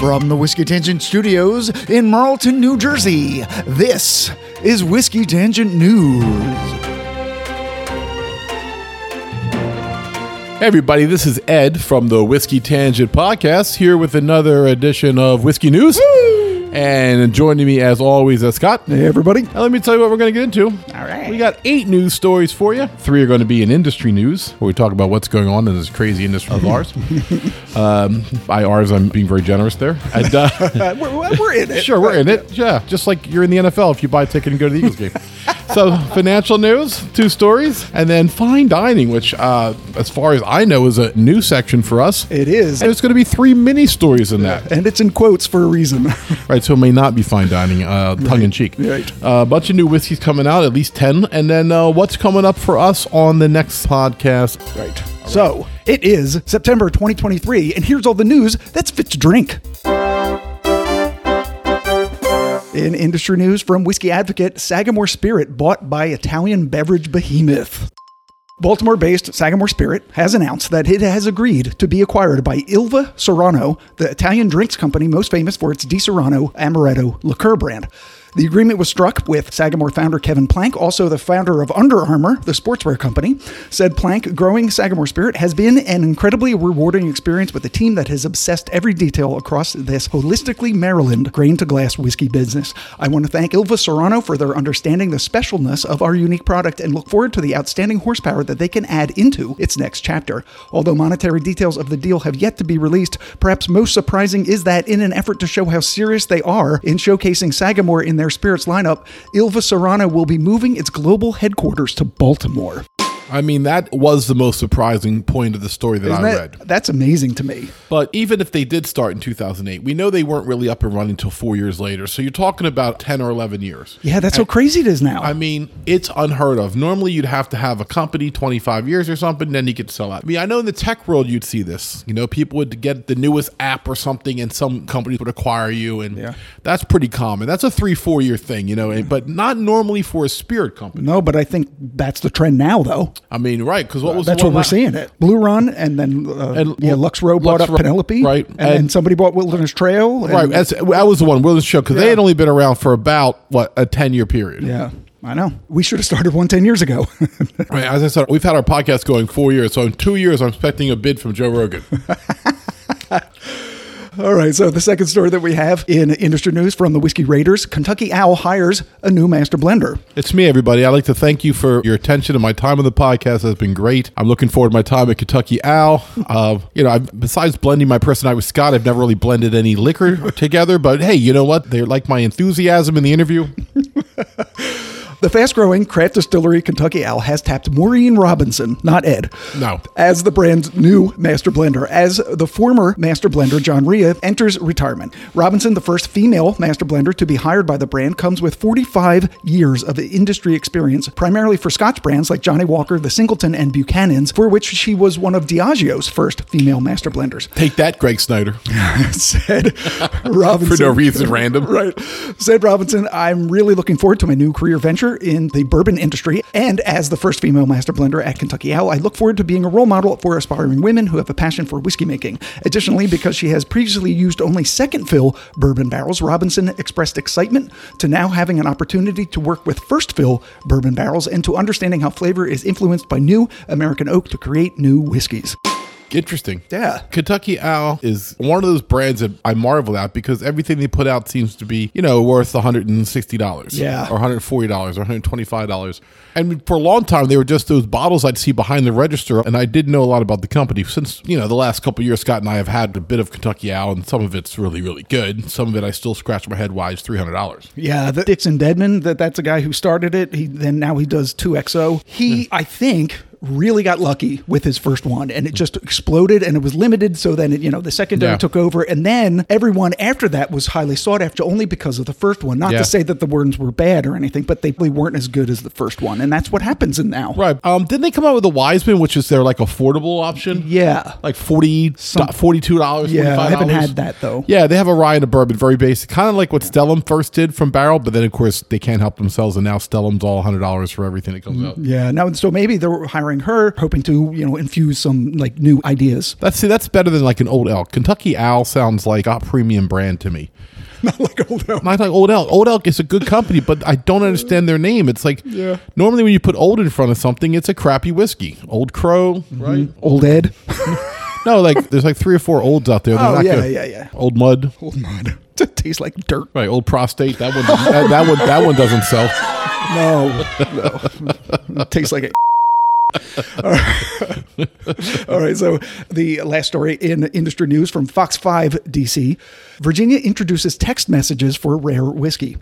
From the Whiskey Tangent Studios in Marlton, New Jersey, this is Whiskey Tangent News. Hey everybody, this is Ed from the Whiskey Tangent Podcast, here with another edition of Whiskey News. Woo! And joining me as always is Scott. Hey everybody. Now, let me tell you what we're going to get into. All right. We got 8 news stories for you. 3 are going to be in industry news, where we talk about what's going on in this crazy industry of ours. I'm being very generous there. And, we're in it. Sure, we're in it. Yeah, just like you're in the NFL if you buy a ticket and go to the Eagles game. So financial news, 2 stories, and then fine dining, which as far as I know is a new section for us. It is. And it's going to be 3 mini stories in that. And it's in quotes for a reason. Right, so it may not be fine dining, tongue-in-cheek. Right. A bunch of new whiskeys coming out, at least 10, and then what's coming up for us on the next podcast. Right. All so right. It is September 2023, and here's all the news that's fit to drink. In industry news from Whiskey Advocate, Sagamore Spirit bought by Italian beverage behemoth. Baltimore-based Sagamore Spirit has announced that it has agreed to be acquired by Illva Saronno, the Italian drinks company most famous for its Disaronno Amaretto liqueur brand. The agreement was struck with Sagamore founder Kevin Plank, also the founder of Under Armour, the sportswear company. Said Plank, growing Sagamore Spirit has been an incredibly rewarding experience with a team that has obsessed every detail across this holistically Maryland grain-to-glass whiskey business. I want to thank Illva Saronno for their understanding the specialness of our unique product and look forward to the outstanding horsepower that they can add into its next chapter. Although monetary details of the deal have yet to be released, perhaps most surprising is that in an effort to show how serious they are in showcasing Sagamore in their spirits lineup, Illva Saronno will be moving its global headquarters to Baltimore. I mean, that was the most surprising point of the story that I read. That's amazing to me. But even if they did start in 2008, we know they weren't really up and running until 4 years later. So you're talking about 10 or 11 years. Yeah, that's how crazy it is now. I mean, it's unheard of. Normally, you'd have to have a company 25 years or something, then you could sell out. I mean, I know in the tech world, you'd see this. You know, people would get the newest app or something, and some companies would acquire you. And that's pretty common. That's a 3-4 year thing, you know, but not normally for a spirit company. No, but I think that's the trend now, though. I mean, right, because that's what we're seeing. Blue Run, and then Lux Row bought up Penelope, right? And then somebody bought Wilderness Trail. And, right, that was the one, Wilderness Trail, because they had only been around for about, a 10-year period. Yeah. I know. We should have started one 10 years ago. Right, as I said, we've had our podcast going 4 years, so in 2 years, I'm expecting a bid from Joe Rogan. All right, so the second story that we have in industry news from the Whiskey Raiders, Kentucky Owl hires a new master blender. It's me, everybody. I'd like to thank you for your attention, and my time on the podcast has been great. I'm looking forward to my time at Kentucky Owl. Besides blending my personality with Scott, I've never really blended any liquor together, but hey, you know what? They like my enthusiasm in the interview. The fast-growing craft distillery Kentucky Owl has tapped Maureen Robinson, not Ed, as the brand's new master blender, as the former master blender, John Rhea, enters retirement. Robinson, the first female master blender to be hired by the brand, comes with 45 years of industry experience, primarily for Scotch brands like Johnnie Walker, The Singleton, and Buchanans, for which she was one of Diageo's first female master blenders. Take that, Greg Snyder. Said Robinson. For no reason, random. Right. Said Robinson, I'm really looking forward to my new career venture in the bourbon industry, and as the first female master blender at Kentucky Owl, I look forward to being a role model for aspiring women who have a passion for whiskey making. Additionally, because she has previously used only second fill bourbon barrels, Robinson expressed excitement to now having an opportunity to work with first fill bourbon barrels and to understanding how flavor is influenced by new American oak to create new whiskeys. Interesting. Yeah. Kentucky Owl is one of those brands that I marvel at because everything they put out seems to be, worth $160 or $140 or $125. And for a long time, they were just those bottles I'd see behind the register. And I didn't know a lot about the company. Since, the last couple of years, Scott and I have had a bit of Kentucky Owl, and some of it's really, really good. Some of it I still scratch my head why it's $300. Yeah. The Dixon Deadman, that's a guy who started it. Now he does 2XO. I think, really got lucky with his first one, and it just exploded, and it was limited, so then it, the secondary took over, and then everyone after that was highly sought after only because of the first one. Not to say that the words were bad or anything, but they really weren't as good as the first one, and that's what happens in now. Right. Didn't they come out with a Wiseman, which is their affordable option? Yeah. Like $42, yeah, $45? I haven't had that, though. Yeah, they have a rye and a bourbon, very basic, kind of like what Stellum first did from barrel, but then, of course, they can't help themselves, and now Stellum's all $100 for everything that comes out. Yeah, now, so maybe they're hiring hiring her, hoping to, you know, infuse some like new ideas. That's better than like an Old Elk. Kentucky Owl sounds like a premium brand to me. Not like Old Elk. Not like Old Elk. Old Elk is a good company, but I don't understand their name. It's like, yeah. Normally when you put old in front of something, it's a crappy whiskey. Old Crow, mm-hmm. Right? Old Ed. No, like there's like 3 or 4 olds out there. They're not good. Old Mud. Old Mud. It tastes like dirt. Right. Old Prostate. That one. that one doesn't sell. No. It tastes like a... All right, so the last story in industry news from Fox 5 DC. Virginia introduces text messages for rare whiskey.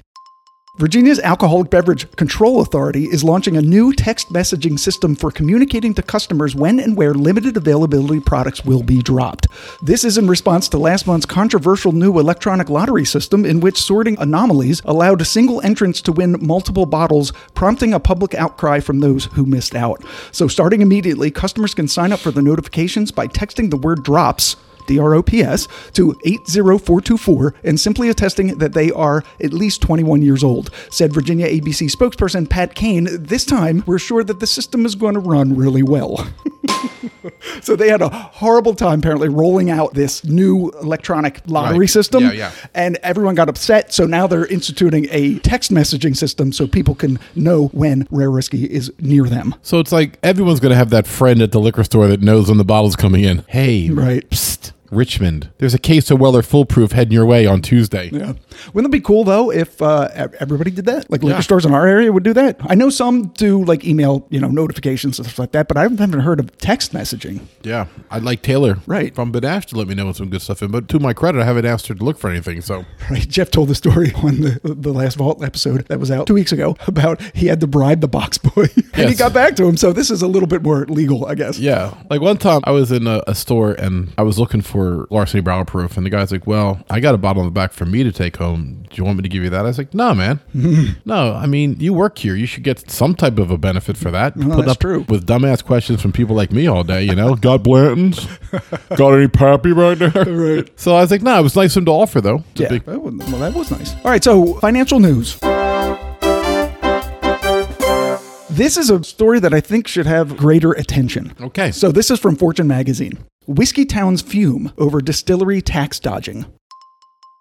Virginia's Alcoholic Beverage Control Authority is launching a new text messaging system for communicating to customers when and where limited availability products will be dropped. This is in response to last month's controversial new electronic lottery system in which sorting anomalies allowed single entrants to win multiple bottles, prompting a public outcry from those who missed out. So starting immediately, customers can sign up for the notifications by texting the word DROPS, DROPS, to 80424 and simply attesting that they are at least 21 years old, said Virginia ABC spokesperson Pat Kane. This time, we're sure that the system is going to run really well. So they had a horrible time apparently rolling out this new electronic lottery system, and everyone got upset. So now they're instituting a text messaging system so people can know when rare whiskey is near them. So it's like everyone's going to have that friend at the liquor store that knows when the bottle's coming in. Hey, right. Psst. Richmond. There's a case of Weller Foolproof heading your way on Tuesday. Yeah. Wouldn't it be cool, though, if everybody did that? Like liquor stores in our area would do that. I know some do like email, you know, notifications and stuff like that, but I haven't heard of text messaging. Yeah. I'd like Taylor from Benash to let me know when some good stuff in, but to my credit, I haven't asked her to look for anything. So right. Jeff told the story on the last Vault episode that was out 2 weeks ago about he had to bribe the box boy and he got back to him. So this is a little bit more legal, I guess. Yeah. Like one time I was in a store and I was looking for Larceny Barrel Proof, and the guy's like, well, I got a bottle in the back for me to take home. Do you want me to give you that? I was like, no, man. No, I mean, you work here. You should get some type of a benefit for that. No, put that's up true. With dumbass questions from people like me all day, you know? Got Blanton's? Got any Pappy right there? Right. So I was like, no, it was nice of him to offer, though. It's that was nice. All right, so financial news. This is a story that I think should have greater attention. Okay. So this is from Fortune magazine. Whiskey towns fume over distillery tax dodging.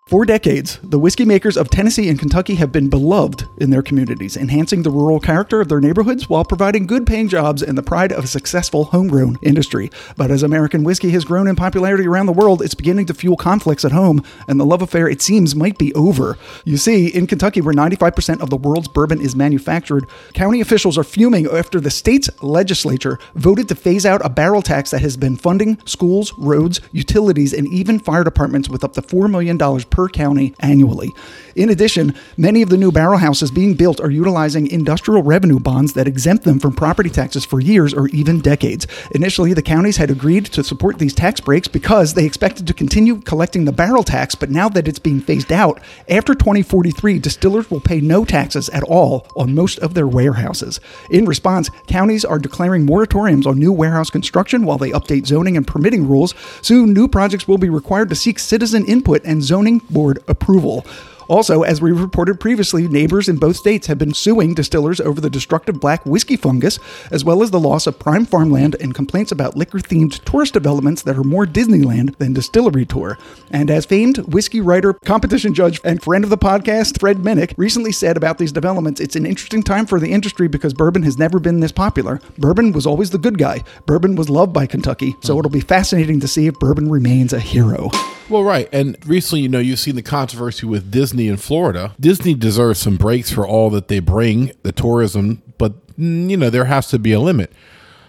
For decades, the whiskey makers of Tennessee and Kentucky have been beloved in their communities, enhancing the rural character of their neighborhoods while providing good-paying jobs and the pride of a successful homegrown industry. But as American whiskey has grown in popularity around the world, it's beginning to fuel conflicts at home, and the love affair, it seems, might be over. You see, in Kentucky, where 95% of the world's bourbon is manufactured, county officials are fuming after the state's legislature voted to phase out a barrel tax that has been funding schools, roads, utilities, and even fire departments with up to $4 million per county annually. In addition, many of the new barrel houses being built are utilizing industrial revenue bonds that exempt them from property taxes for years or even decades. Initially, the counties had agreed to support these tax breaks because they expected to continue collecting the barrel tax, but now that it's being phased out, after 2043, distillers will pay no taxes at all on most of their warehouses. In response, counties are declaring moratoriums on new warehouse construction while they update zoning and permitting rules. Soon, new projects will be required to seek citizen input and zoning board approval. Also, as we reported previously, neighbors in both states have been suing distillers over the destructive black whiskey fungus, as well as the loss of prime farmland and complaints about liquor-themed tourist developments that are more Disneyland than distillery tour. And as famed whiskey writer, competition judge, and friend of the podcast, Fred Minnick, recently said about these developments, it's an interesting time for the industry because bourbon has never been this popular. Bourbon was always the good guy. Bourbon was loved by Kentucky, so it'll be fascinating to see if bourbon remains a hero. Well, right. And recently, you know, you've seen the controversy with Disney in Florida. Disney deserves some breaks for all that they bring, the tourism, but, you know, there has to be a limit.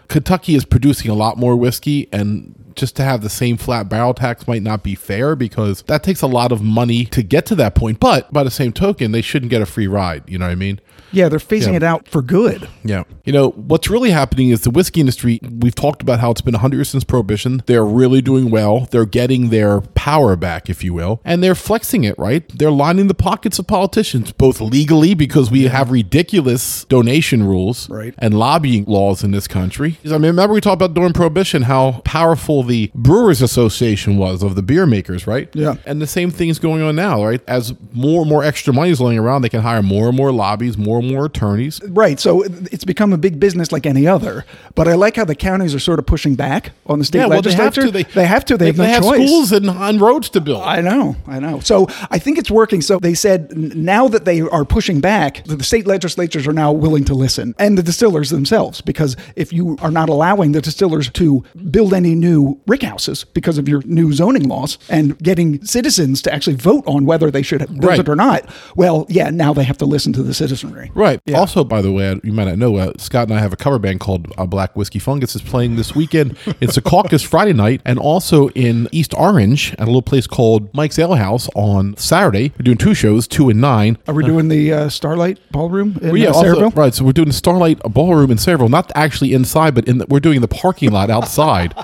Kentucky is producing a lot more whiskey, and just to have the same flat barrel tax might not be fair because that takes a lot of money to get to that point. But by the same token, they shouldn't get a free ride. You know what I mean? Yeah, they're phasing it out for good. Yeah. You know, what's really happening is the whiskey industry, we've talked about how it's been 100 years since Prohibition. They're really doing well. They're getting their power back, if you will, and they're flexing it, right? They're lining the pockets of politicians, both legally because we have ridiculous donation rules and lobbying laws in this country. I remember we talked about during Prohibition how powerful the Brewers Association was of the beer makers, right? Yeah. And the same thing is going on now, right? As more and more extra money is laying around, they can hire more and more lobbies, more and more attorneys. Right. So it's become a big business like any other. But I like how the counties are sort of pushing back on the state legislature. Well, they have to. They have no choice. Schools and roads to build. I know. So I think it's working. So they said now that they are pushing back, the state legislatures are now willing to listen, and the distillers themselves, because if you are not allowing the distillers to build any new rickhouses because of your new zoning laws and getting citizens to actually vote on whether they should build it or not, well, yeah, now they have to listen to the citizenry. Right. Yeah. Also, by the way, you might not know, Scott and I have a cover band called Black Whiskey Fungus is playing this weekend. It's a caucus Friday night, and also in East Orange at a little place called Mike's Ale House on Saturday. We're doing two shows, 2 and 9. Are we doing the Starlight Ballroom in Sayreville? Right, so we're doing the Starlight Ballroom in Sayreville, not actually inside, but we're doing the parking lot outside.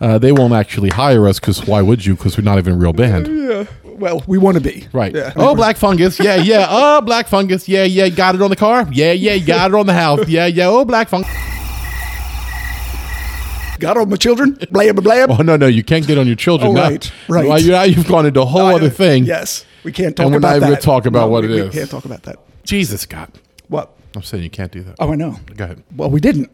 They won't actually hire us, because why would you? Because we're not even a real band. Yeah. Well, we want to be. Right. Yeah. Oh, Black Fungus. Yeah, yeah. Oh, Black Fungus. Yeah, yeah. Got it on the car? Yeah, yeah. Got it on the house? Yeah, yeah. Oh, Black Fungus. Got on my children? Blab, blab. Oh, no. You can't get on your children. Oh, now. Right. Now you've gone into a whole other thing. Yes. We can't talk about that. And we're not even talk about what it is. We can't talk about that. Jesus, God. What? I'm saying you can't do that. Oh, I know. Go ahead. Well, we didn't.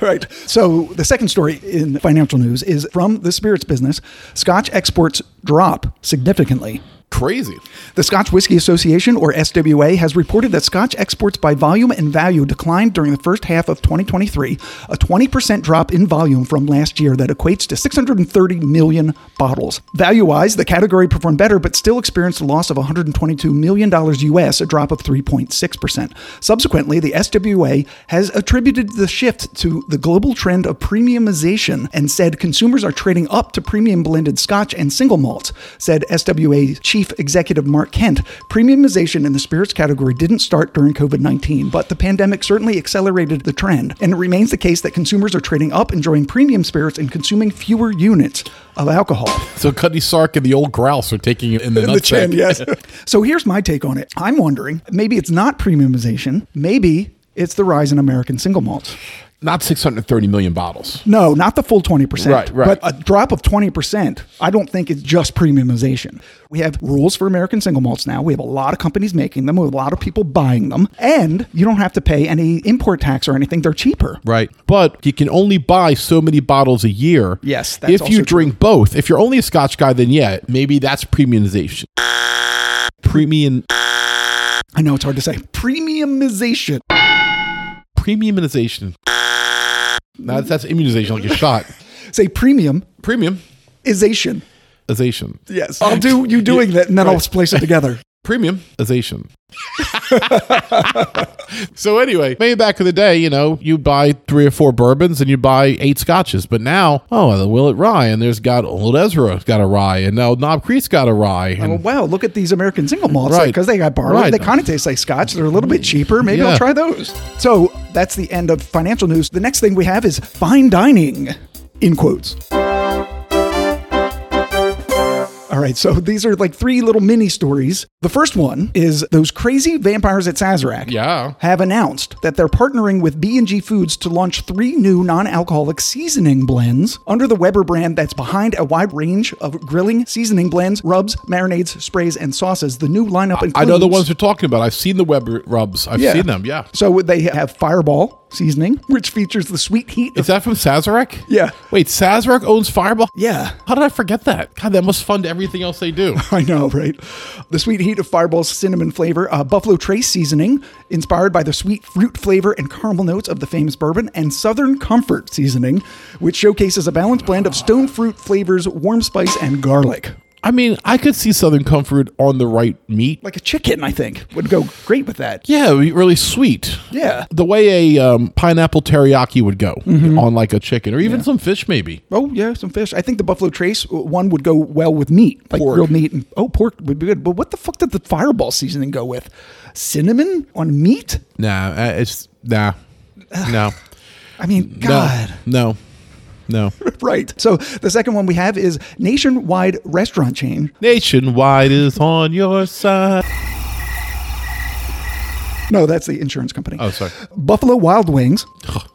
Right. So the second story in financial news is from the spirits business. Scotch exports drop significantly. Crazy. The Scotch Whisky Association, or SWA, has reported that Scotch exports by volume and value declined during the first half of 2023, a 20% drop in volume from last year that equates to 630 million bottles. Value-wise, the category performed better, but still experienced a loss of $122 million US, a drop of 3.6%. Subsequently, the SWA has attributed the shift to the global trend of premiumization and said consumers are trading up to premium blended Scotch and single malts, said SWA Chief Executive Mark Kent. Premiumization in the spirits category didn't start during COVID-19, but the pandemic certainly accelerated the trend, and it remains the case that consumers are trading up, enjoying premium spirits, and consuming fewer units of alcohol. So Cuddy Sark and the old grouse are taking it in the chin, yes. So here's my take on it. I'm wondering, maybe it's not premiumization. Maybe it's the rise in American single malts. Not 630 million bottles. No, not the full 20%. Right. But a drop of 20%, I don't think it's just premiumization. We have rules for American single malts now. We have a lot of companies making them, with a lot of people buying them, and you don't have to pay any import tax or anything. They're cheaper. Right. But you can only buy so many bottles a year. Yes, that's also true. If you drink both. If you're only a Scotch guy, then yeah, maybe that's premiumization. I know it's hard to say. Premiumization. Now that's immunization, like a shot. Say premium. Premiumization. Yes. I'll do you doing that, and then I'll splice it together. Premiumization. So anyway, maybe back in the day, you buy 3 or 4 bourbons and you buy 8 Scotches. But now, the Willet Rye, and there's got Old Ezra's got a rye, and now Knob Creek's got a rye. And wow, look at these American single malts, because they got barley. Right. They kind of taste like Scotch. They're a little bit cheaper. Maybe I'll try those. So that's the end of financial news. The next thing we have is fine dining, in quotes. All right, so these are like 3 little mini stories. The first one is those crazy vampires at Sazerac have announced that they're partnering with B&G Foods to launch 3 new non-alcoholic seasoning blends under the Weber brand that's behind a wide range of grilling seasoning blends, rubs, marinades, sprays, and sauces. The new lineup includes... I know the ones we're talking about. I've seen the Weber rubs. I've seen them, yeah. So they have Fireball seasoning, which features the sweet heat. Is that from Sazerac? Yeah. Wait, Sazerac owns Fireball? Yeah. How did I forget that? God, that must fund everything else they do. I know, right? The sweet heat of Fireball's cinnamon flavor, Buffalo Trace seasoning, inspired by the sweet fruit flavor and caramel notes of the famous bourbon, and Southern Comfort seasoning, which showcases a balanced blend of stone fruit flavors, warm spice, and garlic. I mean, I could see Southern Comfort on the right meat. Like a chicken, I think, would go great with that. Yeah, it would be really sweet. Yeah. The way a pineapple teriyaki would go on like a chicken, or even some fish maybe. Oh, yeah, some fish. I think the Buffalo Trace one would go well with meat, like pork. Grilled meat. And, pork would be good. But what the fuck did the Fireball seasoning go with? Cinnamon on meat? No. I mean, God. No. Right. So the second one we have is nationwide restaurant chain. Nationwide is on your side. No, that's the insurance company. Oh, sorry. Buffalo Wild Wings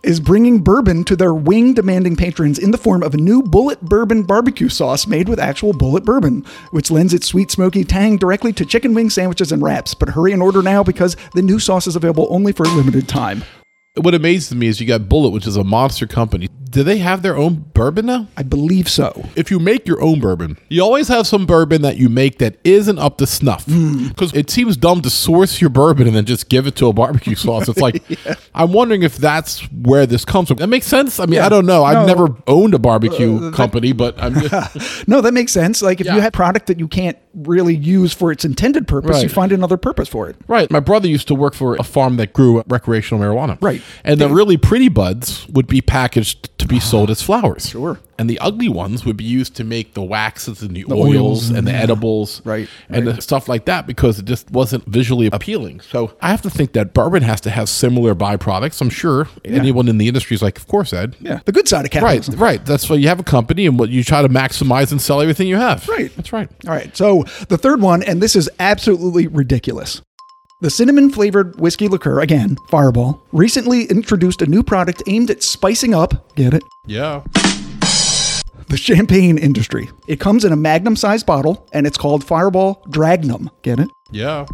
is bringing bourbon to their wing-demanding patrons in the form of a new Bullet Bourbon barbecue sauce made with actual bullet bourbon, which lends its sweet, smoky tang directly to chicken wing sandwiches and wraps. But hurry and order now because the new sauce is available only for a limited time. What amazes me is you got Bullet, which is a monster company. Do they have their own bourbon now? I believe so. If you make your own bourbon, you always have some bourbon that you make that isn't up to snuff. Because it seems dumb to source your bourbon and then just give it to a barbecue sauce. It's like, yeah. I'm wondering if that's where this comes from. That makes sense? I mean, yeah. I don't know. I've never owned a barbecue company, but I'm just... No, that makes sense. Like, if you have product that you can't really use for its intended purpose, you find another purpose for it. Right. My brother used to work for a farm that grew recreational marijuana. Right. And the really pretty buds would be packaged to be sold as flowers. Sure. And the ugly ones would be used to make the waxes and the oils and the edibles and the stuff like that, because it just wasn't visually appealing. So I have to think that bourbon has to have similar byproducts. I'm sure anyone in the industry is like, of course, Ed. Yeah. The good side of capitalism. Right, right. That's why you have a company and what you try to maximize and sell everything you have. Right. That's right. All right. So the third one, and this is absolutely ridiculous. The cinnamon-flavored whiskey liqueur, again, Fireball, recently introduced a new product aimed at spicing up, get it? Yeah. The champagne industry. It comes in a magnum-sized bottle, and it's called Fireball Dragnum, get it? Yeah.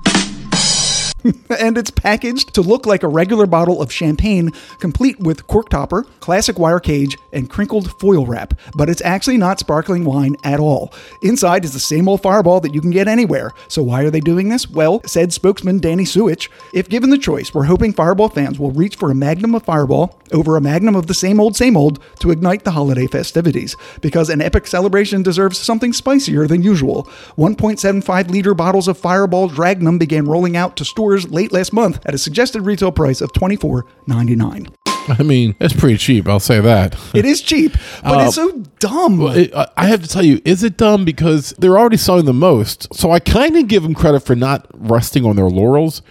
And it's packaged to look like a regular bottle of champagne, complete with cork topper, classic wire cage, and crinkled foil wrap. But it's actually not sparkling wine at all. Inside is the same old Fireball that you can get anywhere. So why are they doing this? Well, said spokesman Danny Sewich, if given the choice, we're hoping Fireball fans will reach for a magnum of Fireball over a magnum of the same old to ignite the holiday festivities. Because an epic celebration deserves something spicier than usual. 1.75 liter bottles of Fireball Dragnum began rolling out to stores late last month at a suggested retail price of $24.99. I mean, that's pretty cheap, I'll say that. It is cheap, but it's so dumb. Well, I have to tell you, is it dumb? Because they're already selling the most. So I kind of give them credit for not resting on their laurels.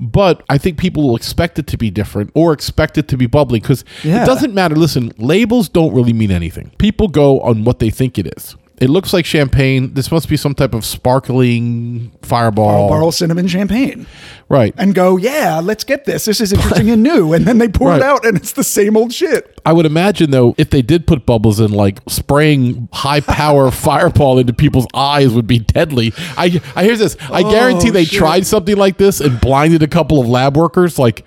But I think people will expect it to be different or expect it to be bubbly because it doesn't matter. Listen, labels don't really mean anything. People go on what they think it is. It looks like champagne. This must be some type of sparkling Fireball. Fireball cinnamon champagne. Right. And go, yeah, let's get this. This is interesting and new. And then they pour it out and it's the same old shit. I would imagine, though, if they did put bubbles in, like spraying high-power Fireball into people's eyes would be deadly. I hear this. I guarantee they tried something like this and blinded a couple of lab workers. Like...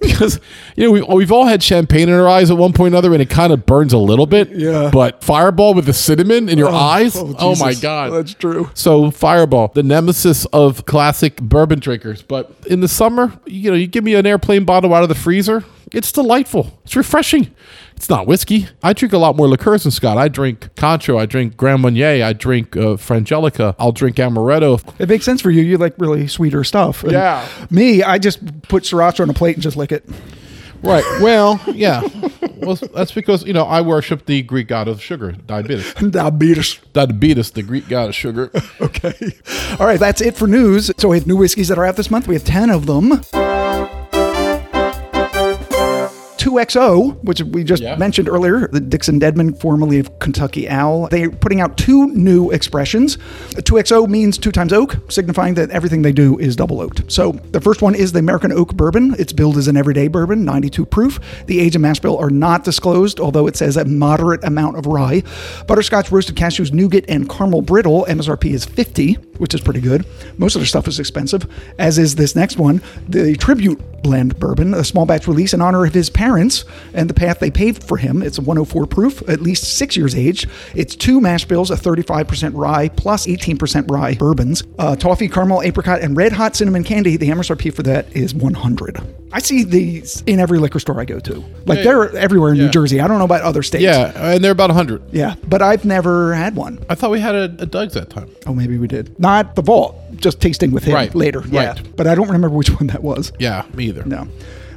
Because, you know, we've all had champagne in our eyes at one point or another, and it kind of burns a little bit. Yeah. But Fireball with the cinnamon in your eyes? Oh, my God. That's true. So Fireball, the nemesis of classic bourbon drinkers. But in the summer, you know, you give me an airplane bottle out of the freezer, it's delightful. It's refreshing. It's not whiskey. I drink a lot more liqueurs than Scott. I drink Cointreau. I drink Grand Marnier. I drink Frangelica. I'll drink Amaretto. It makes sense for you. You like really sweeter stuff. And yeah. Me, I just put Sriracha on a plate and just lick it. Right. Well, yeah. Well, that's because, you know, I worship the Greek god of sugar, diabetes. Diabetes, the Greek god of sugar. Okay. All right. That's it for news. So we have new whiskeys that are out this month. We have 10 of them. 2XO, which we just mentioned earlier, the Dixon Deadman, formerly of Kentucky Owl, they're putting out two new expressions. 2XO means 2 times oak, signifying that everything they do is double oaked. So the first one is the American Oak Bourbon. It's billed as an everyday bourbon, 92 proof. The age and mash bill are not disclosed, although it says a moderate amount of rye. Butterscotch, roasted cashews, nougat, and caramel brittle. MSRP is $50, which is pretty good. Most of their stuff is expensive, as is this next one, the Tribute Blend Bourbon, a small batch release in honor of his parents and the path they paved for him. It's a 104 proof, at least 6 years aged. It's 2 mash bills, a 35% rye plus 18% rye bourbons. Toffee, caramel, apricot, and red hot cinnamon candy. The MSRP for that is $100. I see these in every liquor store I go to. Like they're everywhere in New Jersey. I don't know about other states. Yeah, and they're about 100. Yeah, but I've never had one. I thought we had a Doug's that time. Oh, maybe we did. Not the vault, just tasting with him later. Right. Yeah. But I don't remember which one that was. Yeah, me either. No.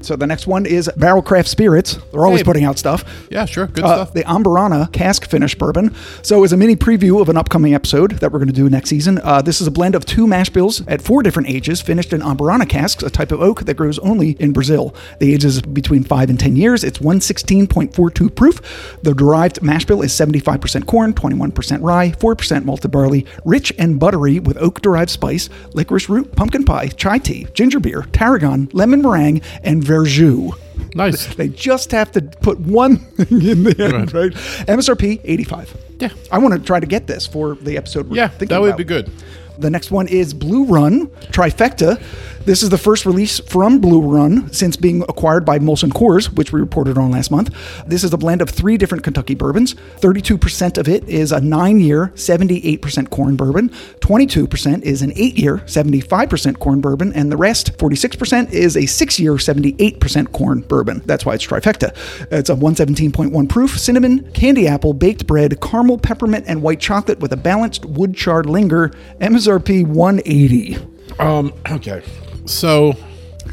So the next one is Barrel Craft Spirits. They're always putting out stuff. Yeah, sure. Good stuff. The Ambarana Cask Finish Bourbon. So it's a mini preview of an upcoming episode that we're going to do next season. This is a blend of two mash bills at four different ages, finished in Ambarana casks, a type of oak that grows only in Brazil. The age is between 5 and 10 years. It's 116.42 proof. The derived mash bill is 75% corn, 21% rye, 4% malted barley, rich and buttery with oak-derived spice, licorice root, pumpkin pie, chai tea, ginger beer, tarragon, lemon meringue, and verjus. Nice. They just have to put one thing in the end, right? MSRP, $85. Yeah. I want to try to get this for the episode we're thinking about. Yeah, that would be good. The next one is Blue Run Trifecta. This is the first release from Blue Run since being acquired by Molson Coors, which we reported on last month. This is a blend of three different Kentucky bourbons. 32% of it is a 9-year, 78% corn bourbon. 22% is an 8-year, 75% corn bourbon. And the rest, 46%, is a 6-year, 78% corn bourbon. That's why it's Trifecta. It's a 117.1 proof, cinnamon, candy apple, baked bread, caramel, peppermint, and white chocolate with a balanced wood charred linger. MSRP $180. Okay. So,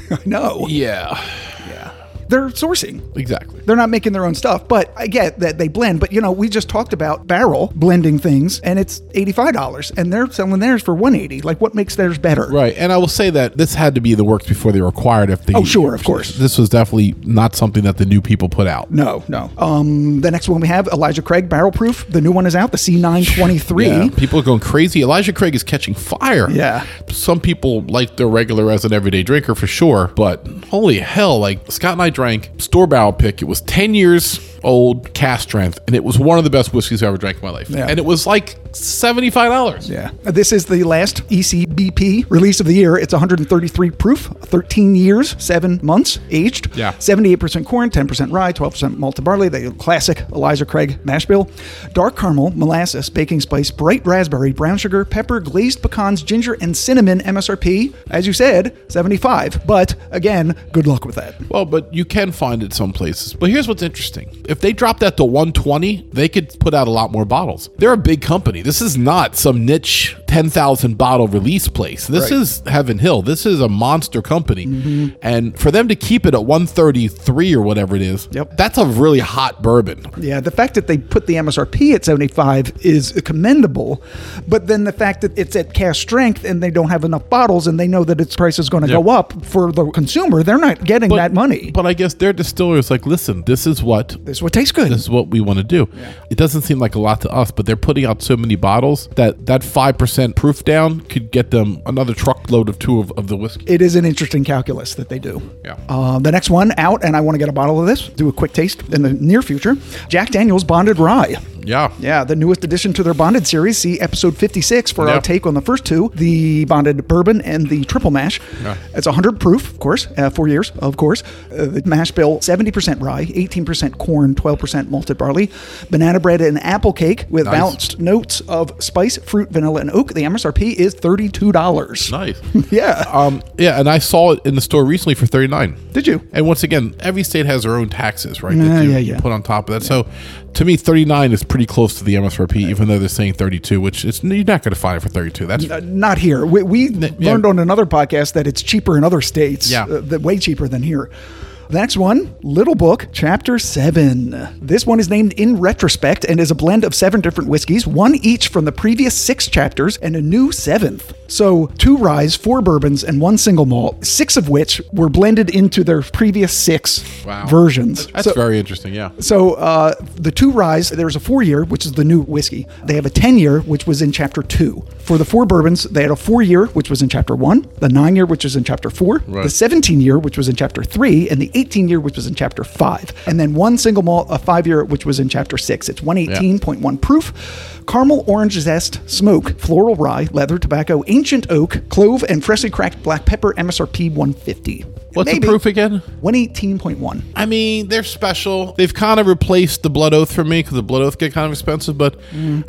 I know. Yeah. They're sourcing. Exactly. They're not making their own stuff, but I get that they blend. But, you know, we just talked about Barrel blending things, and it's $85, and they're selling theirs for $180. Like, what makes theirs better? Right. And I will say that this had to be the works before they were acquired. Oh, sure, of course. This was definitely not something that the new people put out. No. The next one we have, Elijah Craig Barrel Proof. The new one is out, the C923. Yeah, people are going crazy. Elijah Craig is catching fire. Yeah. Some people like their regular as an everyday drinker for sure, but holy hell, like, Scott and I drank store barrel pick. It was 10 years old cask strength, and it was one of the best whiskeys I ever drank in my life. Yeah. And it was like $75. Yeah. This is the last ECBP release of the year. It's 133 proof, 13 years, 7 months aged. Yeah. 78% corn, 10% rye, 12% malted barley. The classic Elijah Craig mash bill. Dark caramel, molasses, baking spice, bright raspberry, brown sugar, pepper, glazed pecans, ginger, and cinnamon. MSRP, as you said, $75. But again, good luck with that. Well, but you can find it some places. But here's what's interesting. If they drop that to 120, they could put out a lot more bottles. They're a big company. This is not some niche 10,000 bottle release place. This is Heaven Hill. This is a monster company. Mm-hmm. And for them to keep it at 133 or whatever it is, that's a really hot bourbon. Yeah, the fact that they put the MSRP at 75 is commendable. But then the fact that it's at cash strength and they don't have enough bottles and they know that its price is going to go up for the consumer, they're not getting that money. But I guess their distiller is like, listen, this is what tastes good. This is what we want to do. Yeah. It doesn't seem like a lot to us, but they're putting out so many bottles that 5% proof down could get them another truckload of two of the whiskey. It is an interesting calculus that they do. Yeah. The next one out, and I want to get a bottle of this, do a quick taste in the near future. Jack Daniel's Bonded Rye. Yeah, the newest addition to their Bonded series. See episode 56 for our take on the first two, the Bonded Bourbon and the Triple Mash. Yeah. It's 100 proof, of course, 4 years, of course. The mash bill, 70% rye, 18% corn, 12% malted barley, banana bread and apple cake with balanced notes of spice, fruit, vanilla, and oak. The MSRP is $32. Nice. And I saw it in the store recently for $39. Did you? And once again, every state has their own taxes, right? That you put on top of that. Yeah. So to me, $39 is pretty close to the MSRP, even though they're saying $32, which you're not going to find it for $32. That's not here. We learned on another podcast that it's cheaper in other states. Yeah, way cheaper than here. The next one, Little Book, Chapter 7. This one is named In Retrospect and is a blend of 7 different whiskeys, one each from the previous 6 chapters and a new 7th. So 2 ryes, 4 bourbons, and 1 single malt, 6 of which were blended into their previous 6 versions. That's very interesting, yeah. So the 2 ryes, there's a 4-year, which is the new whiskey. They have a 10-year, which was in Chapter 2. For the 4 bourbons, they had a 4-year, which was in Chapter 1, the 9-year, which is in Chapter 4, the 17-year, which was in Chapter 3, and the 18-year, which was in Chapter 5, and then one single malt, a 5-year, which was in Chapter 6. It's 118.1 proof, caramel, orange zest, smoke, floral rye, leather, tobacco, ancient oak, clove, and freshly cracked black pepper. MSRP $150. What's the proof again? 118.1. I mean, they're special. They've kind of replaced the Blood Oath for me because the Blood Oath get kind of expensive, but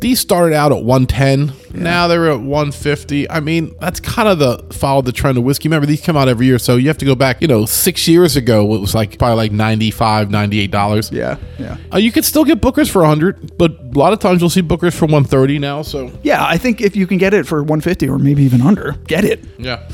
these started out at 110. Yeah. Now they're at 150. I mean, that's kind of the follow the trend of whiskey. Remember, these come out every year, so you have to go back, 6 years ago, it was like probably like $95, $98. Yeah, yeah. You could still get Booker's for $100, but a lot of times you'll see Booker's for $130 now, so. Yeah, I think if you can get it for $150 or maybe even under, get it. Yeah.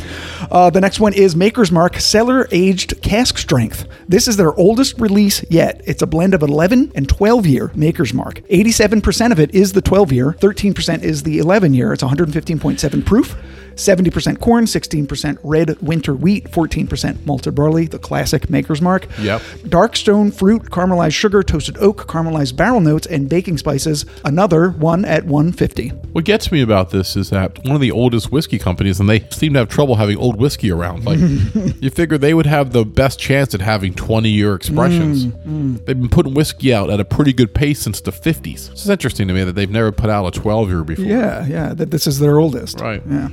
The next one is Maker's Mark Cellar Aged Cask Strength. This is their oldest release yet. It's a blend of 11 and 12-year Maker's Mark. 87% of it is the 12-year, 13% is the 11-year. It's 115.7 proof, 70% corn, 16% red winter wheat, 14% malted barley, the classic Maker's Mark. Yep. Dark stone fruit, caramelized sugar, toasted oak, caramelized barrel notes, and baking spices. Another one at 150. What gets me about this is that one of the oldest whiskey companies, and they seem to have trouble having old whiskey around. Like, you figure they would have the best chance at having 20-year expressions. They've been putting whiskey out at a pretty good pace since the 50s. It's interesting to me that they've never put out a 12-year before. Yeah, that this is their oldest. Right. Yeah.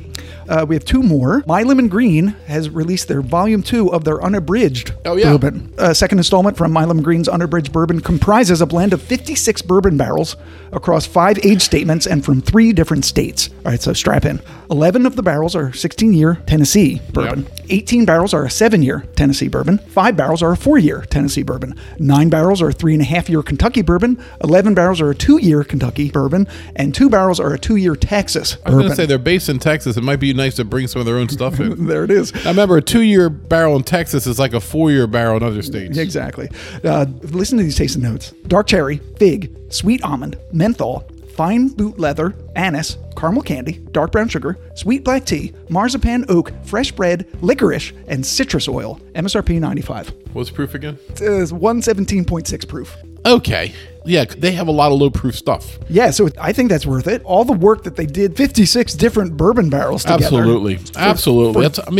We have two more. My Lemon Green has released their Volume 2 of their unabridged bourbon. Second installment from My Lemon Green's unabridged bourbon comprises a blend of 56 bourbon barrels across 5 age statements and from 3 different states. All right, so strap in. 11 of the barrels are 16-year Tennessee bourbon. Yep. 18 barrels are a 7-year Tennessee bourbon. 5 barrels are a 4-year Tennessee bourbon. 9 barrels are a 3.5-year Kentucky bourbon. 11 barrels are a 2-year Kentucky bourbon. And 2 barrels are a 2-year Texas bourbon. I was going to say, they're based in Texas. It might be nice to bring some of their own stuff in. There it is. I remember a 2-year barrel in Texas is like a 4-year barrel in other states. Exactly. Listen to these tasting notes. Dark cherry, fig, sweet almond, menthol, fine boot leather, anise, caramel candy, dark brown sugar, sweet black tea, marzipan oak, fresh bread, licorice, and citrus oil. MSRP $95. What's proof again? It's 117.6 proof. Okay. Yeah, they have a lot of low-proof stuff. Yeah, so I think that's worth it. All the work that they did, 56 different bourbon barrels together. Absolutely.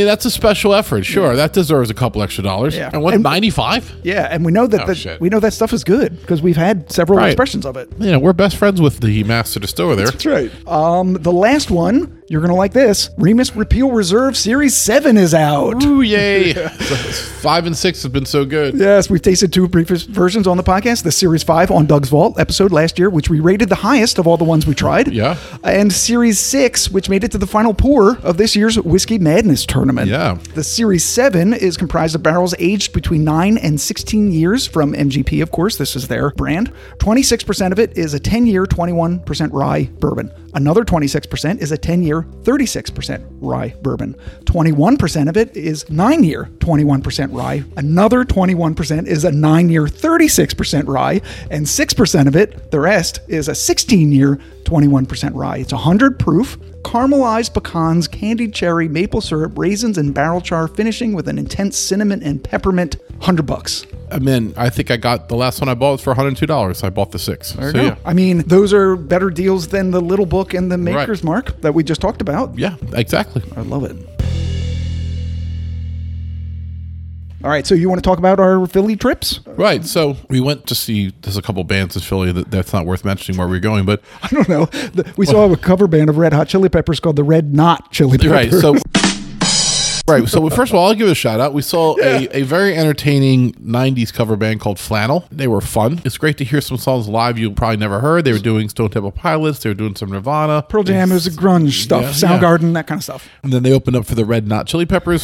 That's a special effort. Sure, yeah. That deserves a couple extra dollars. Yeah. And what, 95? Yeah, and we know that stuff is good because we've had several expressions of it. Yeah, we're best friends with the master distiller there. That's right. The last one... You're going to like this. Remus Repeal Reserve Series 7 is out. Ooh, yay. 5 and 6 have been so good. Yes, we've tasted 2 previous versions on the podcast. The Series 5 on Doug's Vault episode last year, which we rated the highest of all the ones we tried. Yeah. And Series 6, which made it to the final pour of this year's Whiskey Madness tournament. Yeah. The Series 7 is comprised of barrels aged between 9 and 16 years from MGP, of course. This is their brand. 26% of it is a 10-year, 21% rye bourbon. Another 26% is a 10-year, 36% rye bourbon. 21% of it is 9-year, 21% rye. Another 21% is a 9-year, 36% rye. And 6% of it, the rest, is a 16-year, 21% rye. It's 100 proof. Caramelized pecans, candied cherry, maple syrup, raisins, and barrel char, finishing with an intense cinnamon and peppermint. $100. I think I got the last one I bought for $102. I bought the 6. There you go. Yeah. Those are better deals than the Little Book and the Maker's Mark that we just talked about. Yeah, exactly. I love it. All right, so you want to talk about our Philly trips? Right, so we went to see, there's a couple bands in Philly that's not worth mentioning where we're going, but... I don't know. We saw a cover band of Red Hot Chili Peppers called the Red Knot Chili Peppers. Right, so... Right, so first of all, I'll give it a shout out. We saw a very entertaining 90s cover band called Flannel. They were fun. It's great to hear some songs live you probably never heard. They were doing Stone Temple Pilots. They were doing some Nirvana. Pearl Jam, it was grunge stuff. Yeah, Soundgarden, that kind of stuff. And then they opened up for the Red Knot Chili Peppers,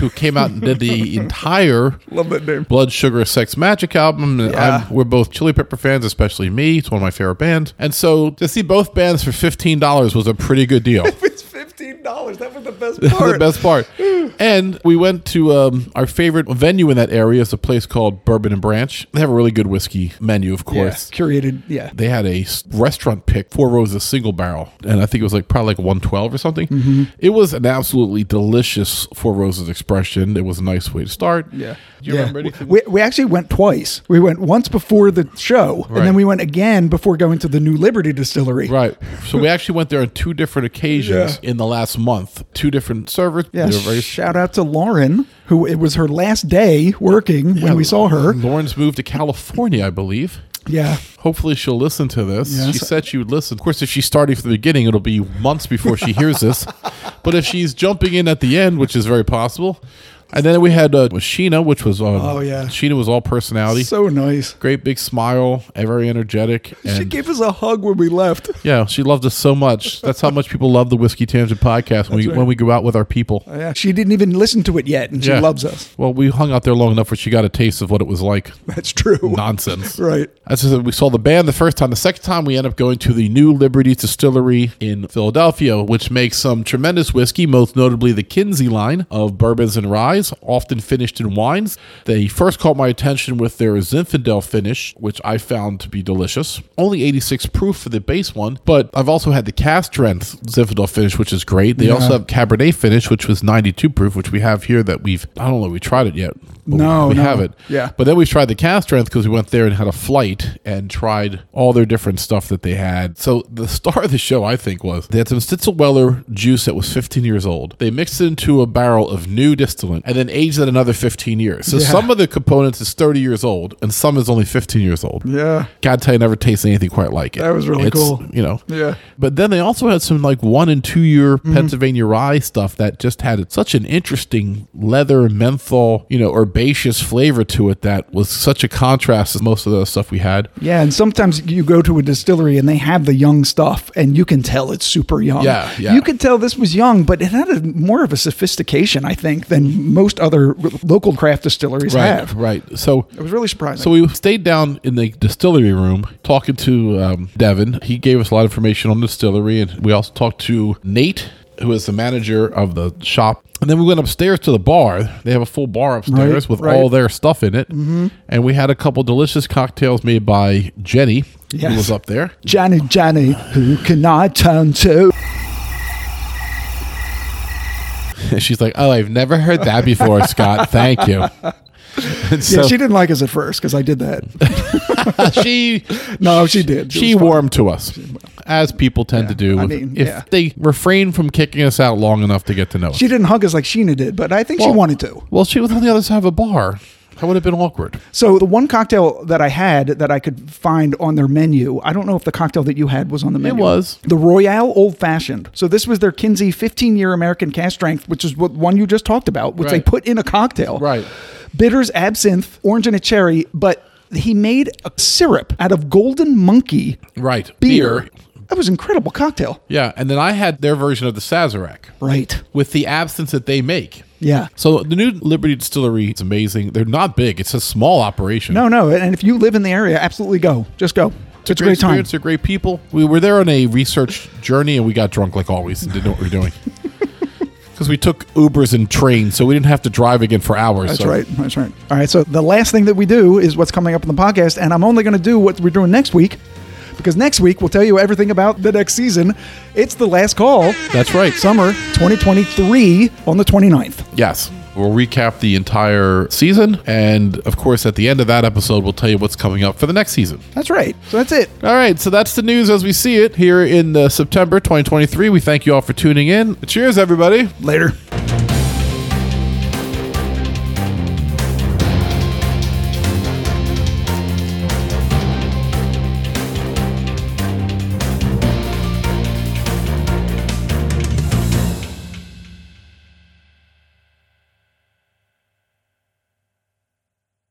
who came out and did the entire Blood Sugar Sex Magic album. And we're both Chili Pepper fans, especially me. It's one of my favorite bands. And so to see both bands for $15 was a pretty good deal. $15. That was the best part. The best part. And we went to our favorite venue in that area is a place called Bourbon and Branch. They have a really good whiskey menu, of course. Yeah, curated, yeah. They had a restaurant pick, Four Roses single barrel, and I think it was probably 112 or something. Mm-hmm. It was an absolutely delicious Four Roses expression. It was a nice way to start. Yeah. Do you remember anything? We actually went twice. We went once before the show, and then we went again before going to the New Liberty Distillery. Right. So we actually went there on 2 different occasions in the last month. 2 different servers. Yeah, shout out to Lauren, who it was her last day working when we saw her. Lauren's moved to California, I believe. Yeah. Hopefully she'll listen to this. Yes. She said she would listen. Of course, if she's starting from the beginning, it'll be months before she hears this. But if she's jumping in at the end, which is very possible... And then we had with Sheena, which was Sheena was all personality. So nice. Great big smile, very energetic. And she gave us a hug when we left. Yeah, she loved us so much. That's how much people love the Whiskey Tangent podcast when we go out with our people. Oh, yeah. She didn't even listen to it yet, and she loves us. Well, we hung out there long enough where she got a taste of what it was like. That's true. Nonsense. Right. As I said, we saw the band the first time. The second time, we end up going to the New Liberty Distillery in Philadelphia, which makes some tremendous whiskey, most notably the Kinsey line of bourbons and ryes, often finished in wines. They first caught my attention with their Zinfandel finish, which I found to be delicious. Only 86 proof for the base one, but I've also had the cask strength Zinfandel finish, which is great. They also have Cabernet finish, which was 92 proof, which we have here that we've, I don't know, we tried it yet. But we have it. Yeah. But then we tried the cask strength because we went there and had a flight and tried all their different stuff that they had. So the star of the show, I think, was they had some Stitzelweller juice that was 15 years old. They mixed it into a barrel of new distillate and then aged it another 15 years. So some of the components is 30 years old and some is only 15 years old. Yeah. God, tell you, never tasted anything quite like it. That was really cool. You know. Yeah. But then they also had some like 1 and 2 year Pennsylvania rye stuff that just had such an interesting leather, menthol, you know, herbaceous flavor to it that was such a contrast to most of the stuff we had. Yeah, and sometimes you go to a distillery and they have the young stuff and you can tell it's super young. Yeah. You can tell this was young, but it had more of a sophistication, I think, than most other local craft distilleries have. Right. So it was really surprising. So we stayed down in the distillery room talking to Devin. He gave us a lot of information on the distillery, and we also talked to Nate, who is the manager of the shop. And then we went upstairs to the bar. They have a full bar upstairs with all their stuff in it. Mm-hmm. And we had a couple delicious cocktails made by Jenny, who was up there. Jenny, who can I turn to? And she's like, oh, I've never heard that before, Scott. Thank you. So, she didn't like us at first because I did that. She did. She warmed to us, as people tend to do. I mean, if they refrain from kicking us out long enough to get to know us. She didn't hug us like Sheena did, but I think she wanted to. Well, she was on the other side of a bar. That would have been awkward. So the one cocktail that I had that I could find on their menu, I don't know if the cocktail that you had was on the menu. It was. The Royale Old Fashioned. So this was their Kinsey 15-year American cask strength, which is what one you just talked about, which they put in a cocktail. Right. Bitters, absinthe, orange and a cherry, but he made a syrup out of Golden Monkey beer. That was an incredible cocktail. Yeah, and then I had their version of the Sazerac. Right. With the absinthe that they make. Yeah. So the New Liberty Distillery is amazing. They're not big. It's a small operation. No. And if you live in the area, absolutely go. Just go. It's a great time. They're great people. We were there on a research journey, and we got drunk like always and didn't know what we were doing. Because we took Ubers and trains, so we didn't have to drive again for hours. That's right. All right, so the last thing that we do is what's coming up in the podcast, and I'm only going to do what we're doing next week, because next week we'll tell you everything about the next season. It's the last call. That's right. Summer 2023 on the 29th. Yes. We'll recap the entire season, and of course at the end of that episode we'll tell you what's coming up for the next season. That's right. So that's it. All right, so that's the news as we see it here in September 2023. We thank you all for tuning in. Cheers, everybody. Later.